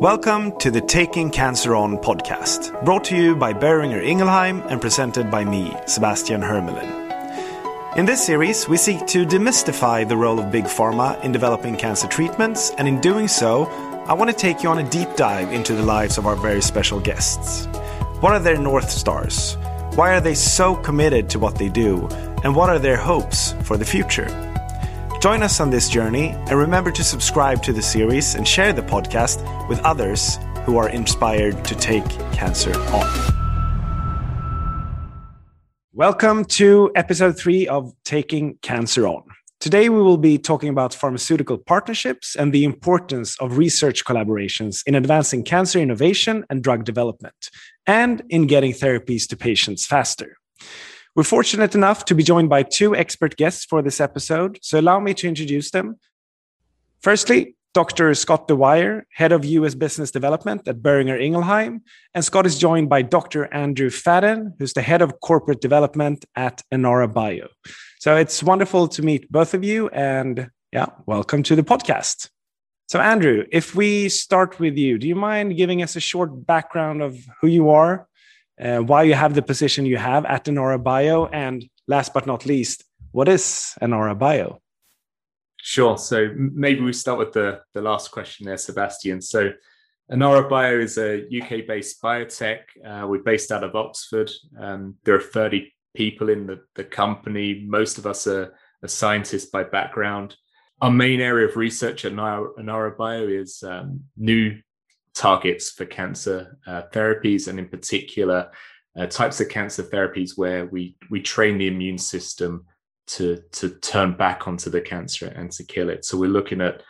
Welcome to the Taking Cancer On podcast, brought to you by Boehringer Ingelheim and presented by me, Sebastian Hermelin. In this series, we seek to demystify the role of Big Pharma in developing cancer treatments, and in doing so, I want to take you on a deep dive into the lives of our very special guests. What are their North Stars? Why are they so committed to what they do? And what are their hopes for the future? Join us on this journey, and remember to subscribe to the series and share the podcast with others who are inspired to take cancer on. Welcome to episode 3 of Taking Cancer On. Today we will be talking about pharmaceutical partnerships and the importance of research collaborations in advancing cancer innovation and drug development, and in getting therapies to patients faster. We're fortunate enough to be joined by 2 expert guests for this episode, so allow me to introduce them. Firstly, Dr. Scott DeWire, Head of US Business Development at Boehringer Ingelheim, and Scott is joined by Dr. Andrew Fadden, who's the Head of Corporate Development at Enara Bio. So it's wonderful to meet both of you, and welcome to the podcast. So Andrew, if we start with you, do you mind giving us a short background of who you are? Why you have the position you have at Enara Bio, and last but not least, what is Enara Bio? Sure. So maybe we start with the last question there, Sebastian. So Enara Bio is a UK-based biotech. We're based out of Oxford. There are 30 people in the company. Most of us are scientists by background. Our main area of research at Enara Bio is new targets for cancer therapies, and in particular, types of cancer therapies where we train the immune system to turn back onto the cancer and to kill it. So we're looking at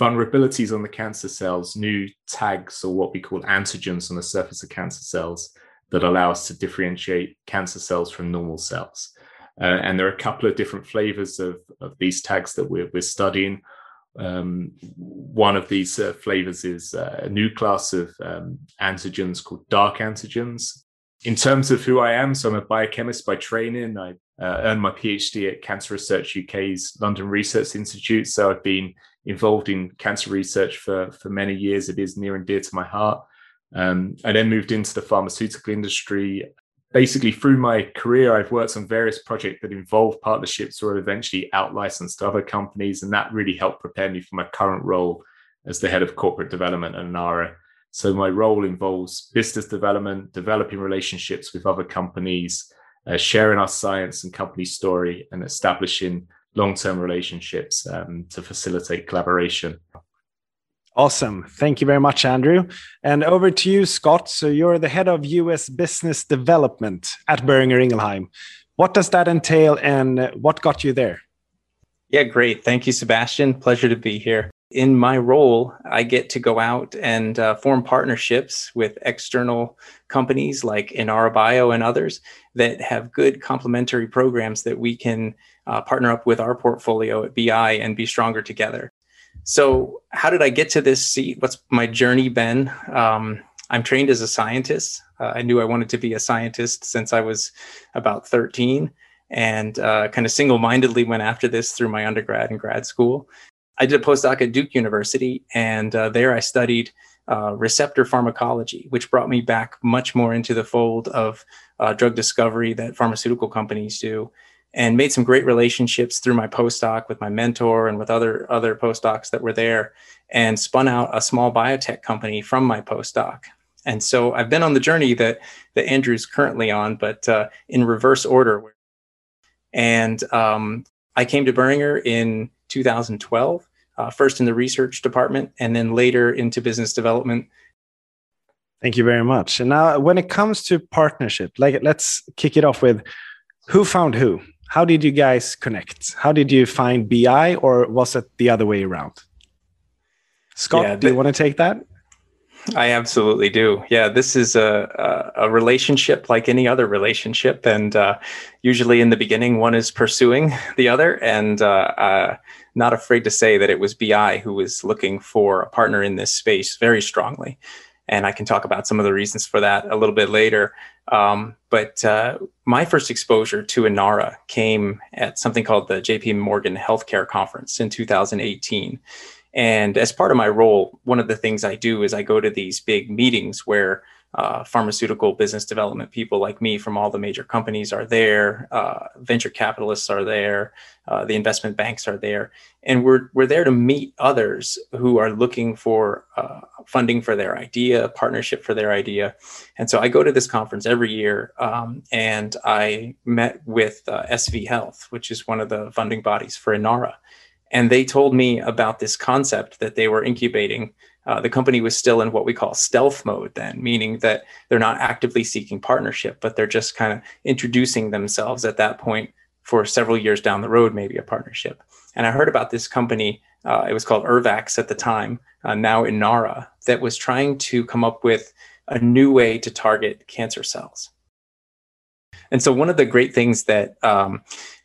vulnerabilities on the cancer cells, new tags or what we call antigens on the surface of cancer cells that allow us to differentiate cancer cells from normal cells. And there are a couple of different flavors of these tags that we're studying. One of these flavors is a new class of antigens called dark antigens. In terms of who I am, so I'm a biochemist by training. I earned my PhD at Cancer Research UK's London Research Institute. So I've been involved in cancer research for many years. It is near and dear to my heart. I then moved into the pharmaceutical industry. Basically, through my career, I've worked on various projects that involve partnerships or eventually out-licensed to other companies, and that really helped prepare me for my current role as the head of corporate development at Enara. So my role involves business development, developing relationships with other companies, sharing our science and company story, and establishing long-term relationships to facilitate collaboration. Awesome. Thank you very much, Andrew. And over to you, Scott. So you're the head of US Business Development at Boehringer Ingelheim. What does that entail, and what got you there? Yeah, great. Thank you, Sebastian. Pleasure to be here. In my role, I get to go out and form partnerships with external companies like Enara Bio and others that have good complementary programs that we can partner up with our portfolio at BI and be stronger together. So how did I get to this seat? What's my journey been? I'm trained as a scientist. I knew I wanted to be a scientist since I was about 13, and kind of single-mindedly went after this through my undergrad and grad school. I did a postdoc at Duke University, and there I studied receptor pharmacology, which brought me back much more into the fold of drug discovery that pharmaceutical companies do, and made some great relationships through my postdoc with my mentor and with other postdocs that were there, and spun out a small biotech company from my postdoc. And so I've been on the journey that Andrew's currently on, but in reverse order. And I came to Boehringer in 2012, first in the research department, and then later into business development. Thank you very much. And now when it comes to partnership, let's kick it off with who found who? How did you guys connect? How did you find BI, or was it the other way around? Scott, do you want to take that? I absolutely do. Yeah, this is a relationship like any other relationship. And usually in the beginning, one is pursuing the other, and not afraid to say that it was BI who was looking for a partner in this space very strongly. And I can talk about some of the reasons for that a little bit later. But my first exposure to Enara came at something called the JP Morgan Healthcare Conference in 2018. And as part of my role, one of the things I do is I go to these big meetings where pharmaceutical business development people like me from all the major companies are there, venture capitalists are there, the investment banks are there, and we're there to meet others who are looking for funding for their idea, partnership for their idea. And so I go to this conference every year, and I met with SV Health, which is one of the funding bodies for Enara. And they told me about this concept that they were incubating. The company was still in what we call stealth mode then, meaning that they're not actively seeking partnership, but they're just kind of introducing themselves at that point for several years down the road, maybe a partnership. And I heard about this company, it was called Urvax at the time, now Enara, that was trying to come up with a new way to target cancer cells. And so one of the great things that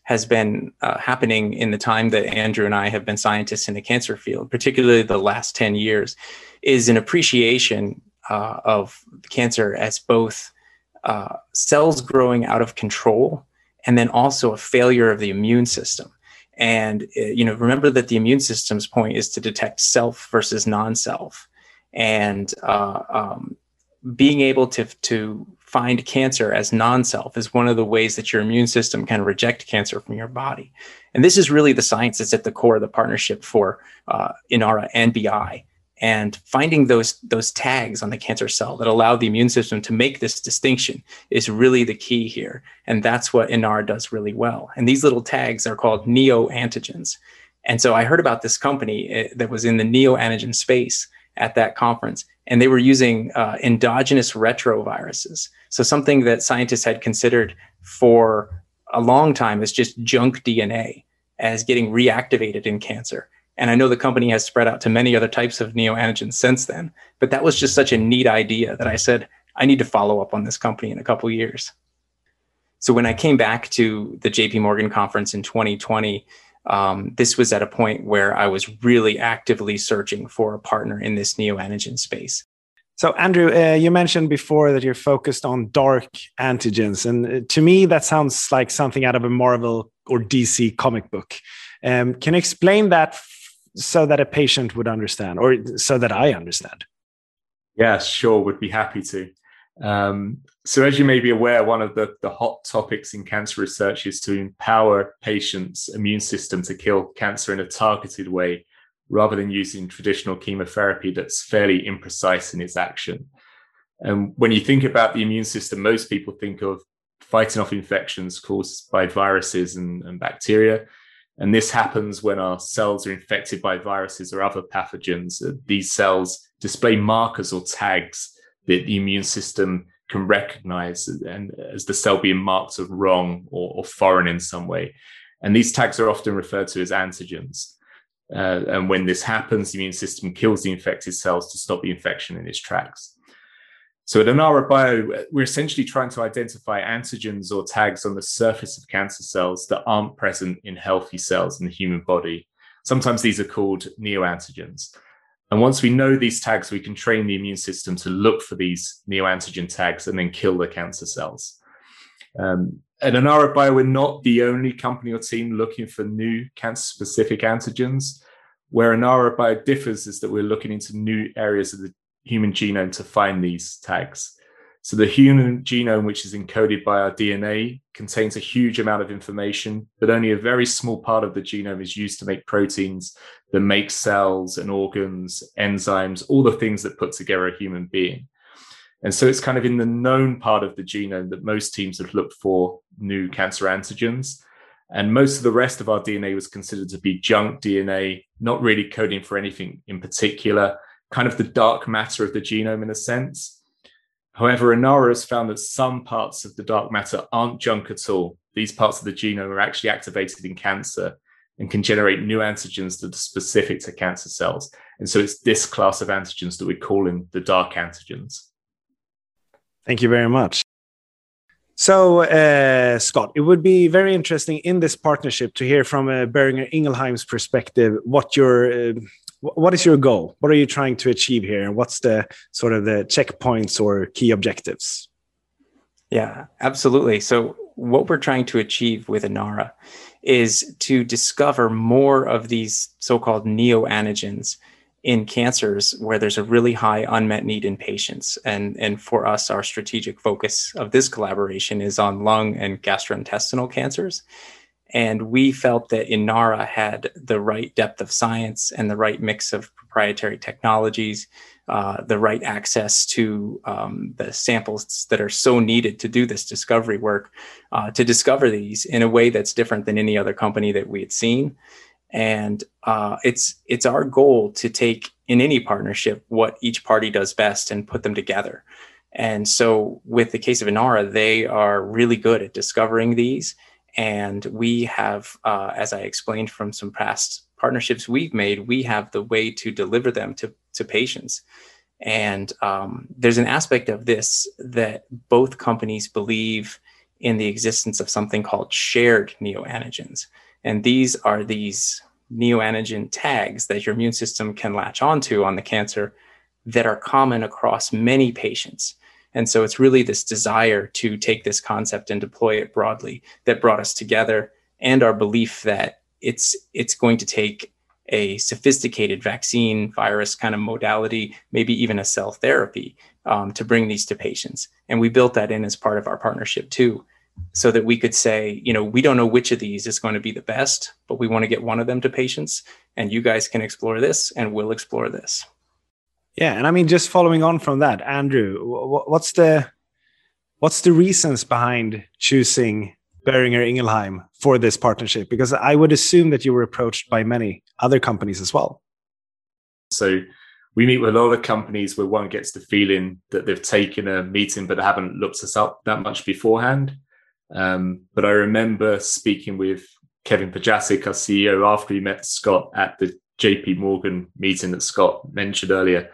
has been happening in the time that Andrew and I have been scientists in the cancer field, particularly the last 10 years, is an appreciation of cancer as both cells growing out of control and then also a failure of the immune system. And you know, remember that the immune system's point is to detect self versus non-self. And being able to find cancer as non-self is one of the ways that your immune system can reject cancer from your body. And this is really the science that's at the core of the partnership for Enara and BI, and finding those tags on the cancer cell that allow the immune system to make this distinction is really the key here. And that's what Enara does really well. And these little tags are called neoantigens. And so I heard about this company that was in the neoantigen space at that conference, and they were using endogenous retroviruses. So something that scientists had considered for a long time as just junk DNA as getting reactivated in cancer. And I know the company has spread out to many other types of neoantigens since then, but that was just such a neat idea that I said, I need to follow up on this company in a couple of years. So when I came back to the JP Morgan conference in 2020, this was at a point where I was really actively searching for a partner in this neoantigen space. So Andrew, you mentioned before that you're focused on dark antigens. And to me, that sounds like something out of a Marvel or DC comic book. Can you explain that so that a patient would understand, or so that I understand? Yeah, sure. Would be happy to. So as you may be aware, one of the hot topics in cancer research is to empower patients' immune system to kill cancer in a targeted way, rather than using traditional chemotherapy that's fairly imprecise in its action. And when you think about the immune system, most people think of fighting off infections caused by viruses and bacteria. And this happens when our cells are infected by viruses or other pathogens. These cells display markers or tags that the immune system can recognize and as the cell being marked as wrong or foreign in some way. And these tags are often referred to as antigens. And when this happens, the immune system kills the infected cells to stop the infection in its tracks. So at Enara Bio, we're essentially trying to identify antigens or tags on the surface of cancer cells that aren't present in healthy cells in the human body. Sometimes these are called neoantigens. And once we know these tags, we can train the immune system to look for these neoantigen tags and then kill the cancer cells. At Enara Bio, we're not the only company or team looking for new cancer-specific antigens. Where Enara Bio differs is that we're looking into new areas of the human genome to find these tags. So the human genome, which is encoded by our DNA, contains a huge amount of information, but only a very small part of the genome is used to make proteins that make cells and organs, enzymes, all the things that put together a human being. And so it's kind of in the known part of the genome that most teams have looked for new cancer antigens. And most of the rest of our DNA was considered to be junk DNA, not really coding for anything in particular, kind of the dark matter of the genome in a sense. However, Enara has found that some parts of the dark matter aren't junk at all. These parts of the genome are actually activated in cancer and can generate new antigens that are specific to cancer cells. And so it's this class of antigens that we're calling the dark antigens. Thank you very much. So, Scott, it would be very interesting in this partnership to hear from Boehringer Ingelheim's perspective what is your goal? What are you trying to achieve here? What's the sort of the checkpoints or key objectives? Yeah, absolutely. So what we're trying to achieve with Enara is to discover more of these so-called neoantigens in cancers where there's a really high unmet need in patients. And for us, our strategic focus of this collaboration is on lung and gastrointestinal cancers. And we felt that Enara had the right depth of science and the right mix of proprietary technologies, the right access to the samples that are so needed to do this discovery work, to discover these in a way that's different than any other company that we had seen. And it's our goal to take, in any partnership, what each party does best and put them together. And so with the case of Enara, they are really good at discovering these. And we have, as I explained from some past partnerships we've made, we have the way to deliver them to patients. And there's an aspect of this that both companies believe in the existence of something called shared neoantigens. And these are these neoantigen tags that your immune system can latch onto on the cancer that are common across many patients. And so it's really this desire to take this concept and deploy it broadly that brought us together, and our belief that it's going to take a sophisticated vaccine, virus kind of modality, maybe even a cell therapy to bring these to patients. And we built that in as part of our partnership too, so that we could say, you know, we don't know which of these is going to be the best, but we want to get one of them to patients, and you guys can explore this and we'll explore this. Yeah. And I mean, just following on from that, Andrew, what's the reasons behind choosing Boehringer Ingelheim for this partnership? Because I would assume that you were approached by many other companies as well. So we meet with a lot of companies where one gets the feeling that they've taken a meeting, but haven't looked us up that much beforehand. But I remember speaking with Kevin Pajacic, our CEO, after we met Scott at the JP Morgan meeting that Scott mentioned earlier.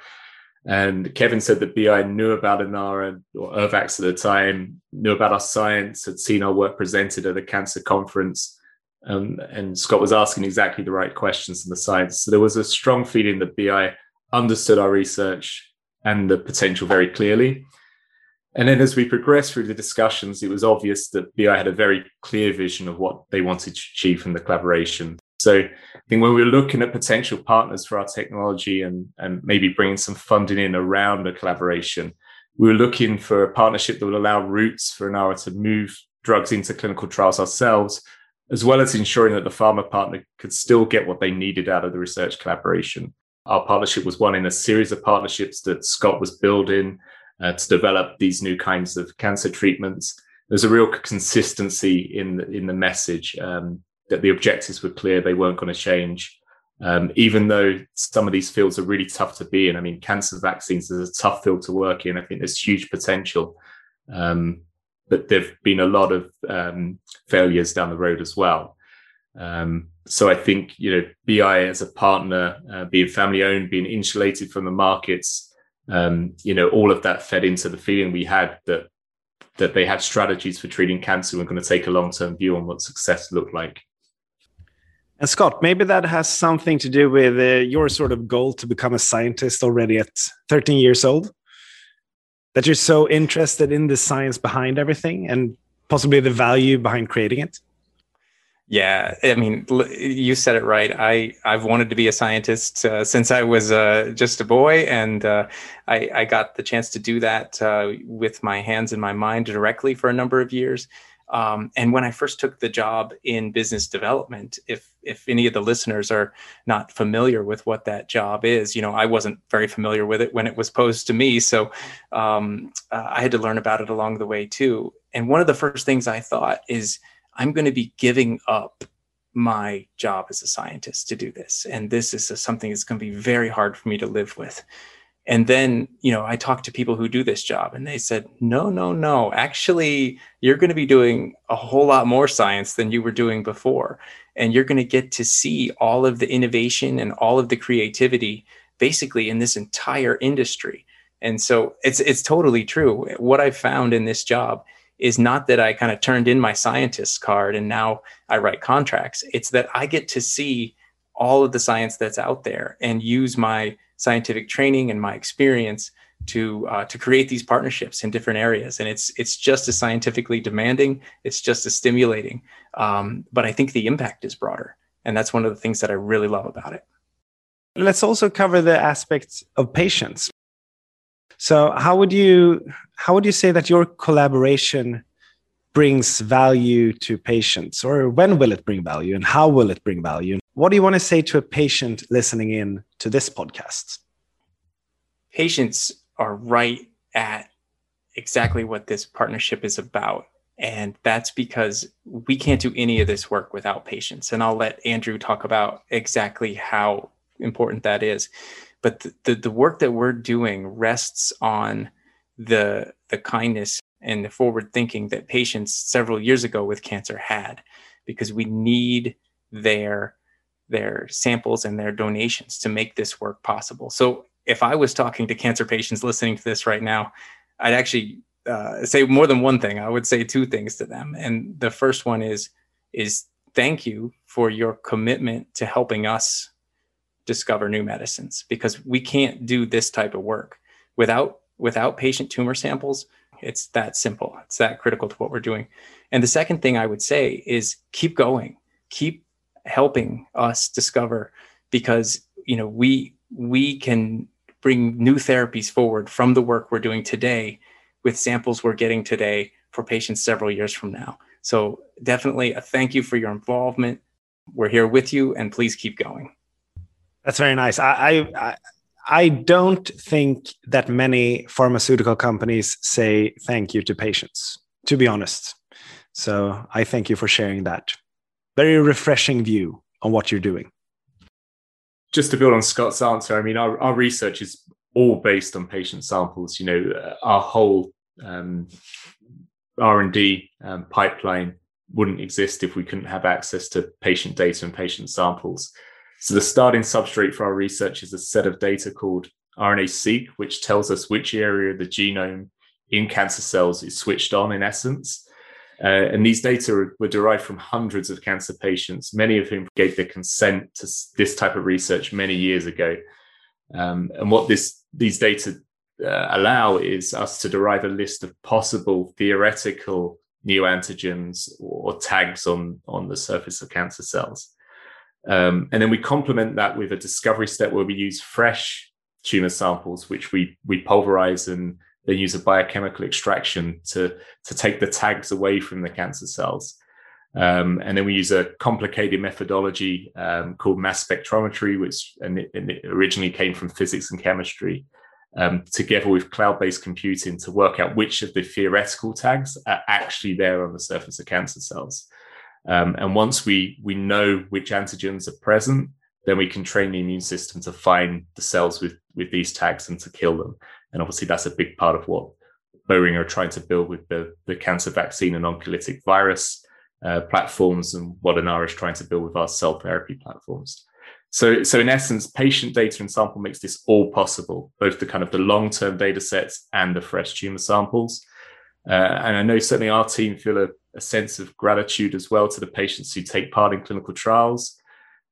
And Kevin said that BI knew about Enara, or Urvax at the time, knew about our science, had seen our work presented at a cancer conference. And Scott was asking exactly the right questions in the science. So there was a strong feeling that BI understood our research and the potential very clearly. And then as we progressed through the discussions, it was obvious that BI had a very clear vision of what they wanted to achieve from the collaboration. So I think when we were looking at potential partners for our technology and maybe bringing some funding in around a collaboration, we were looking for a partnership that would allow routes for Enara to move drugs into clinical trials ourselves, as well as ensuring that the pharma partner could still get what they needed out of the research collaboration. Our partnership was one in a series of partnerships that Scott was building to develop these new kinds of cancer treatments. There's a real consistency in the message, that the objectives were clear, they weren't going to change, even though some of these fields are really tough to be in. I mean, cancer vaccines is a tough field to work in. I think there's huge potential, but there have been a lot of failures down the road as well. So I think, you know, BI as a partner, being family-owned, being insulated from the markets, you know, all of that fed into the feeling we had that they had strategies for treating cancer and were going to take a long-term view on what success looked like. And Scott, maybe that has something to do with your sort of goal to become a scientist already at 13 years old, that you're so interested in the science behind everything and possibly the value behind creating it. Yeah, I mean, you said it right. I've wanted to be a scientist since I was just a boy, and I got the chance to do that with my hands and my mind directly for a number of years. And when I first took the job in business development, if any of the listeners are not familiar with what that job is, you know, I wasn't very familiar with it when it was posed to me. So I had to learn about it along the way too. And one of the first things I thought is, I'm going to be giving up my job as a scientist to do this. And this is something that's going to be very hard for me to live with. And then, you know, I talked to people who do this job and they said, no, actually, you're going to be doing a whole lot more science than you were doing before. And you're going to get to see all of the innovation and all of the creativity basically in this entire industry. And so it's totally true. What I found in this job is not that I kind of turned in my scientist card and now I write contracts. It's that I get to see all of the science that's out there and use my scientific training and my experience to create these partnerships in different areas. And it's just as scientifically demanding. It's just as stimulating. But I think the impact is broader. And that's one of the things that I really love about it. Let's also cover the aspects of patients. So how would you say that your collaboration brings value to patients, or when will it bring value and how will it bring value? What do you want to say to a patient listening in to this podcast? Patients are right at exactly what this partnership is about. And that's because we can't do any of this work without patients. And I'll let Andrew talk about exactly how important that is. But the work that we're doing rests on the kindness and the forward thinking that patients several years ago with cancer had, because we need their samples and their donations to make this work possible. So if I was talking to cancer patients listening to this right now, I'd actually say more than one thing. I would say two things to them. And the first one is thank you for your commitment to helping us discover new medicines, because we can't do this type of work without patient tumor samples. It's that simple. It's that critical to what we're doing. And the second thing I would say is keep going, keep helping us discover, because we can bring new therapies forward from the work we're doing today with samples we're getting today for patients several years from now. So definitely a thank you for your involvement. We're here with you, and please keep going. That's very nice. I don't think that many pharmaceutical companies say thank you to patients, to be honest. So I thank you for sharing that. Very refreshing view on what you're doing. Just to build on Scott's answer, I mean, our research is all based on patient samples. Our whole R&D pipeline wouldn't exist if we couldn't have access to patient data and patient samples. So the starting substrate for our research is a set of data called RNA-seq, which tells us which area of the genome in cancer cells is switched on, in essence. And these data were derived from hundreds of cancer patients, many of whom gave their consent to this type of research many years ago. And what these data allow is us to derive a list of possible theoretical neoantigens or tags on the surface of cancer cells. And then we complement that with a discovery step where we use fresh tumor samples, which we pulverize and then use a biochemical extraction to take the tags away from the cancer cells. And then we use a complicated methodology called mass spectrometry, which it originally came from physics and chemistry, together with cloud-based computing to work out which of the theoretical tags are actually there on the surface of cancer cells. And once we know which antigens are present, then we can train the immune system to find the cells with these tags and to kill them. And obviously, that's a big part of what Boehringer are trying to build with the cancer vaccine and oncolytic virus platforms, and what Enara is trying to build with our cell therapy platforms. So in essence, patient data and sample makes this all possible, both the kind of the long-term data sets and the fresh tumor samples. And I know certainly our team feel a sense of gratitude as well to the patients who take part in clinical trials,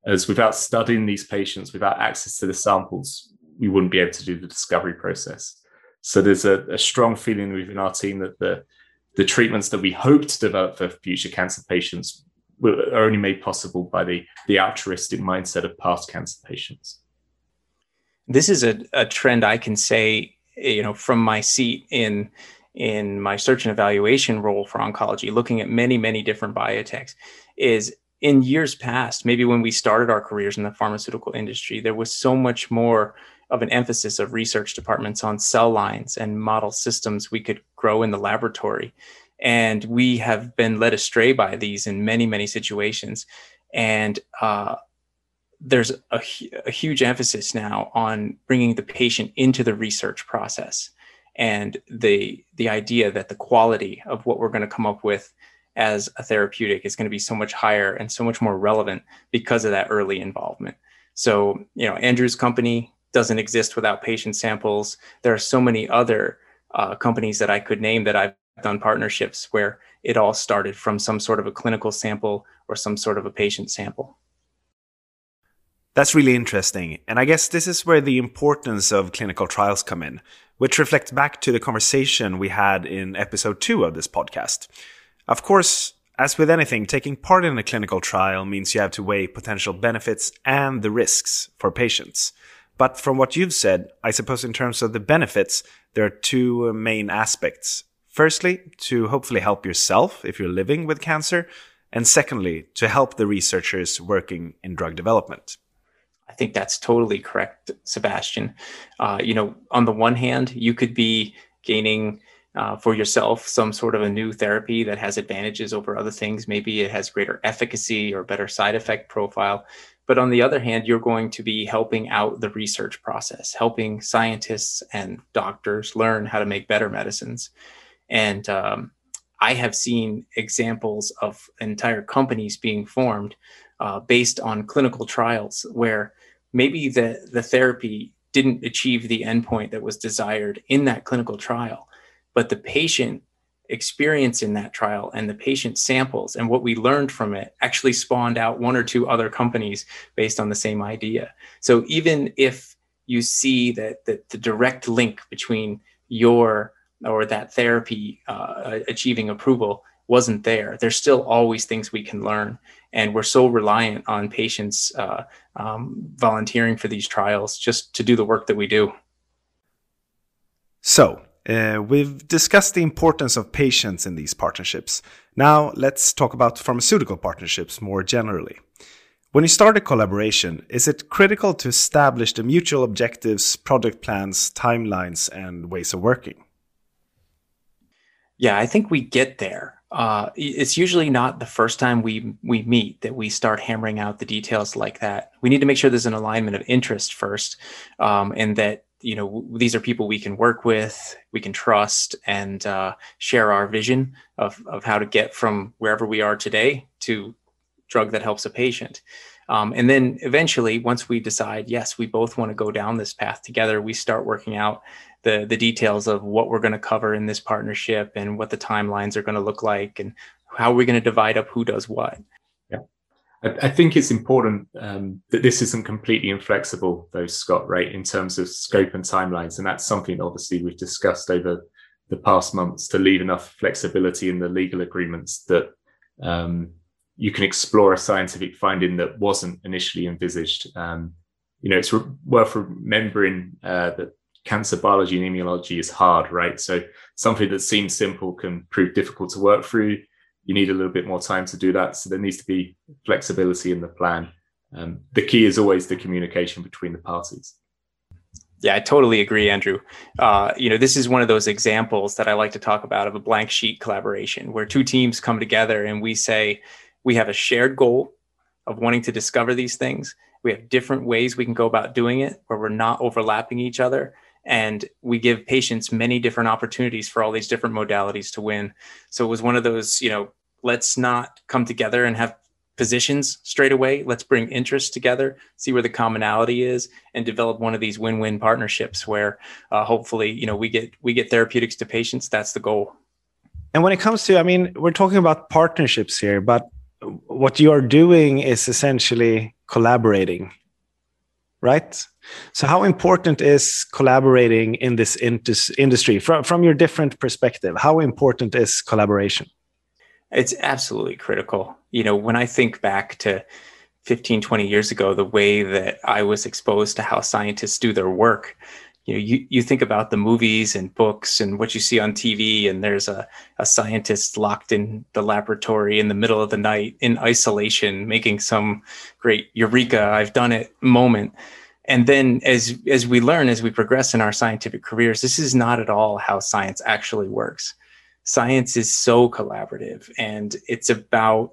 as without studying these patients, without access to the samples, we wouldn't be able to do the discovery process. So there's a strong feeling within our team that the treatments that we hope to develop for future cancer patients are only made possible by the altruistic mindset of past cancer patients. This is a trend I can say, from my seat in my search and evaluation role for oncology, looking at many, many different biotechs, is in years past, maybe when we started our careers in the pharmaceutical industry, there was so much more of an emphasis of research departments on cell lines and model systems we could grow in the laboratory. And we have been led astray by these in many, many situations. And there's a huge emphasis now on bringing the patient into the research process. And the idea that the quality of what we're going to come up with as a therapeutic is going to be so much higher and so much more relevant because of that early involvement. So, Andrew's company doesn't exist without patient samples. There are so many other companies that I could name that I've done partnerships where it all started from some sort of a clinical sample or some sort of a patient sample. That's really interesting. And I guess this is where the importance of clinical trials come in. which reflects back to the conversation we had in episode 2 of this podcast. Of course, as with anything, taking part in a clinical trial means you have to weigh potential benefits and the risks for patients. But from what you've said, I suppose in terms of the benefits, there are two main aspects. Firstly, to hopefully help yourself if you're living with cancer, and secondly, to help the researchers working in drug development. I think that's totally correct, Sebastian. On the one hand, you could be gaining for yourself some sort of a new therapy that has advantages over other things. Maybe it has greater efficacy or better side effect profile. But on the other hand, you're going to be helping out the research process, helping scientists and doctors learn how to make better medicines. And I have seen examples of entire companies being formed based on clinical trials where maybe the therapy didn't achieve the endpoint that was desired in that clinical trial, but the patient experience in that trial and the patient samples and what we learned from it actually spawned out one or two other companies based on the same idea. So even if you see that the direct link between your or that therapy achieving approval wasn't there, there's still always things we can learn. And we're so reliant on patients volunteering for these trials just to do the work that we do. So we've discussed the importance of patients in these partnerships. Now let's talk about pharmaceutical partnerships more generally. When you start a collaboration, is it critical to establish the mutual objectives, project plans, timelines, and ways of working? Yeah, I think we get there. It's usually not the first time we meet that we start hammering out the details like that. We need to make sure there's an alignment of interest first, and that these are people we can work with, we can trust, and share our vision of how to get from wherever we are today to drug that helps a patient. And then eventually, once we decide, yes, we both want to go down this path together, we start working out the details of what we're going to cover in this partnership and what the timelines are going to look like and how we're going to divide up who does what. Yeah, I think it's important that this isn't completely inflexible, though, Scott, right, in terms of scope and timelines. And that's something, obviously, we've discussed over the past months to leave enough flexibility in the legal agreements that you can explore a scientific finding that wasn't initially envisaged. It's worth remembering that cancer biology and immunology is hard, right? So something that seems simple can prove difficult to work through. You need a little bit more time to do that. So there needs to be flexibility in the plan. The key is always the communication between the parties. Yeah, I totally agree, Andrew. This is one of those examples that I like to talk about of a blank sheet collaboration where two teams come together and we say, we have a shared goal of wanting to discover these things. We have different ways we can go about doing it where we're not overlapping each other. And we give patients many different opportunities for all these different modalities to win. So it was one of those, let's not come together and have positions straight away. Let's bring interests together, see where the commonality is, and develop one of these win-win partnerships where hopefully, we get therapeutics to patients. That's the goal. And when it comes to, we're talking about partnerships here, but what you're doing is essentially collaborating, right? So how important is collaborating in this industry from your different perspective? How important is collaboration? It's absolutely critical. When I think back to 15, 20 years ago, the way that I was exposed to how scientists do their work, you think about the movies and books and what you see on TV, and there's a scientist locked in the laboratory in the middle of the night in isolation, making some great eureka, I've done it moment. And then as we learn, as we progress in our scientific careers, this is not at all how science actually works. Science is so collaborative, and it's about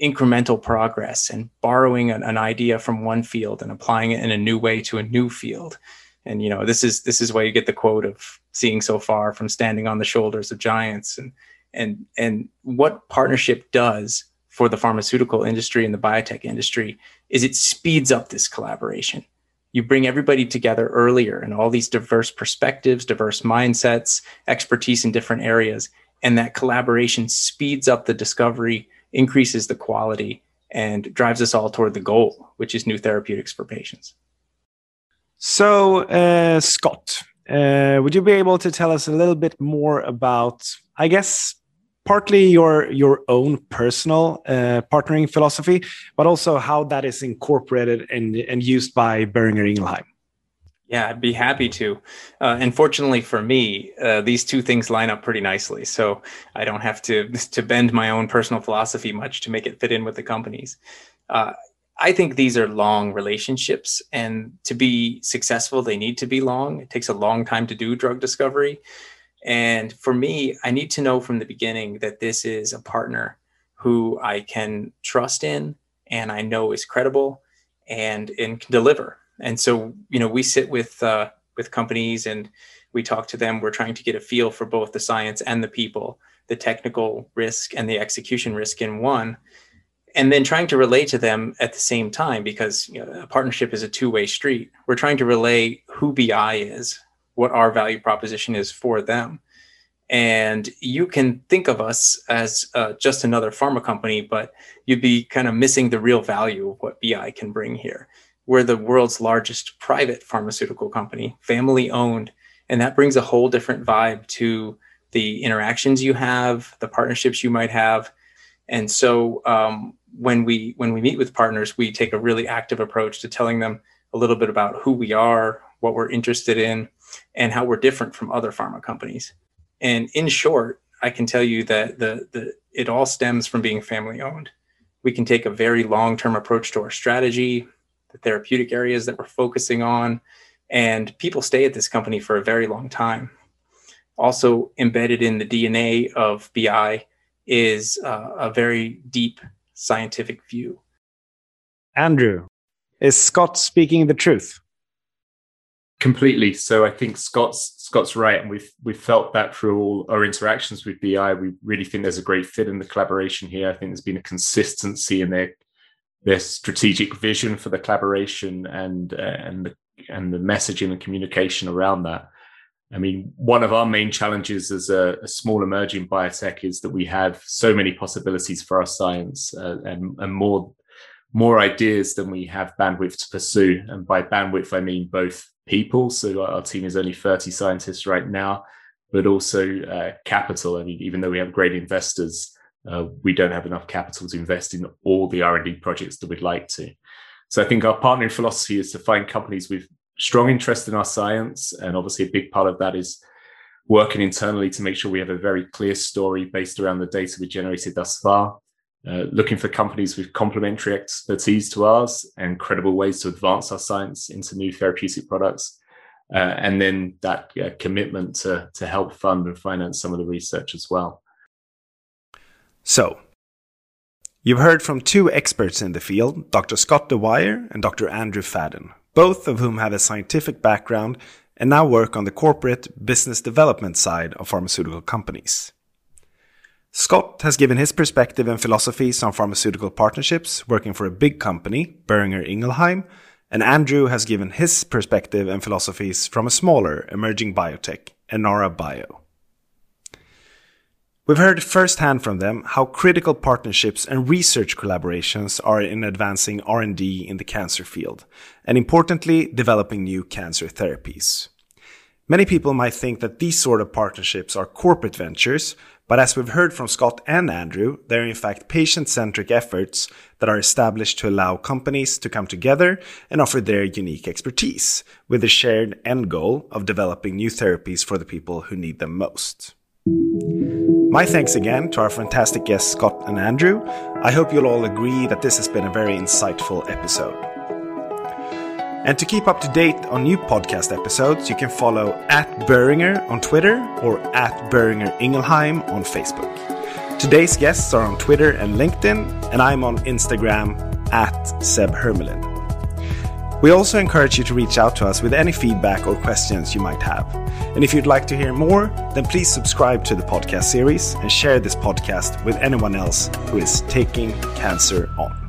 incremental progress and borrowing an idea from one field and applying it in a new way to a new field. And, this is why you get the quote of seeing so far from standing on the shoulders of giants, and what partnership does for the pharmaceutical industry and the biotech industry is it speeds up this collaboration. You bring everybody together earlier and all these diverse perspectives, diverse mindsets, expertise in different areas. And that collaboration speeds up the discovery, increases the quality, and drives us all toward the goal, which is new therapeutics for patients. So, Scott, would you be able to tell us a little bit more about, I guess, partly your own personal partnering philosophy, but also how that is incorporated and used by Boehringer Ingelheim? Yeah, I'd be happy to. And fortunately for me, these two things line up pretty nicely. So I don't have to bend my own personal philosophy much to make it fit in with the companies. I think these are long relationships, and to be successful, they need to be long. It takes a long time to do drug discovery. And for me, I need to know from the beginning that this is a partner who I can trust in and I know is credible and can deliver. And so, you know, we sit with companies and we talk to them. We're trying to get a feel for both the science and the people, the technical risk and the execution risk in one, and then trying to relay to them at the same time, because, you know, a partnership is a two-way street. We're trying to relay who BI is, what our value proposition is for them. And you can think of us as just another pharma company, but you'd be kind of missing the real value of what BI can bring here. We're the world's largest private pharmaceutical company, family owned. And that brings a whole different vibe to the interactions you have, the partnerships you might have. And so when we meet with partners, we take a really active approach to telling them a little bit about who we are, what we're interested in, and how we're different from other pharma companies. And in short, I can tell you that it all stems from being family owned. We can take a very long-term approach to our strategy, the therapeutic areas that we're focusing on, and people stay at this company for a very long time. Also embedded in the DNA of BI is a very deep scientific view. Andrew, is Scott speaking the truth? Completely. So I think Scott's right, and we've felt that through all our interactions with BI. We really think there's a great fit in the collaboration here. I think there's been a consistency in their strategic vision for the collaboration and the messaging and communication around that. I mean, one of our main challenges as a small emerging biotech is that we have so many possibilities for our science and more ideas than we have bandwidth to pursue. And by bandwidth, I mean both people. So our team is only 30 scientists right now, but also capital. I mean, even though we have great investors, we don't have enough capital to invest in all the R&D projects that we'd like to. So I think our partnering philosophy is to find companies with strong interest in our science. And obviously a big part of that is working internally to make sure we have a very clear story based around the data we generated thus far, looking for companies with complementary expertise to ours and credible ways to advance our science into new therapeutic products. And then that commitment to help fund and finance some of the research as well. So, you've heard from two experts in the field, Dr. Scott DeWire and Dr. Andrew Fadden, both of whom have a scientific background and now work on the corporate business development side of pharmaceutical companies. Scott has given his perspective and philosophies on pharmaceutical partnerships working for a big company, Boehringer Ingelheim, and Andrew has given his perspective and philosophies from a smaller emerging biotech, Enara Bio. We've heard firsthand from them how critical partnerships and research collaborations are in advancing R&D in the cancer field, and importantly, developing new cancer therapies. Many people might think that these sort of partnerships are corporate ventures, but as we've heard from Scott and Andrew, they're in fact patient-centric efforts that are established to allow companies to come together and offer their unique expertise, with a shared end goal of developing new therapies for the people who need them most. My thanks again to our fantastic guests Scott and Andrew. I hope you'll all agree that this has been a very insightful episode. And to keep up to date on new podcast episodes, you can follow @Boehringer on Twitter or @Boehringer Ingelheim on Facebook. Today's guests are on Twitter and LinkedIn, and I'm on Instagram @SebHermelin. We also encourage you to reach out to us with any feedback or questions you might have. And if you'd like to hear more, then please subscribe to the podcast series and share this podcast with anyone else who is taking cancer on.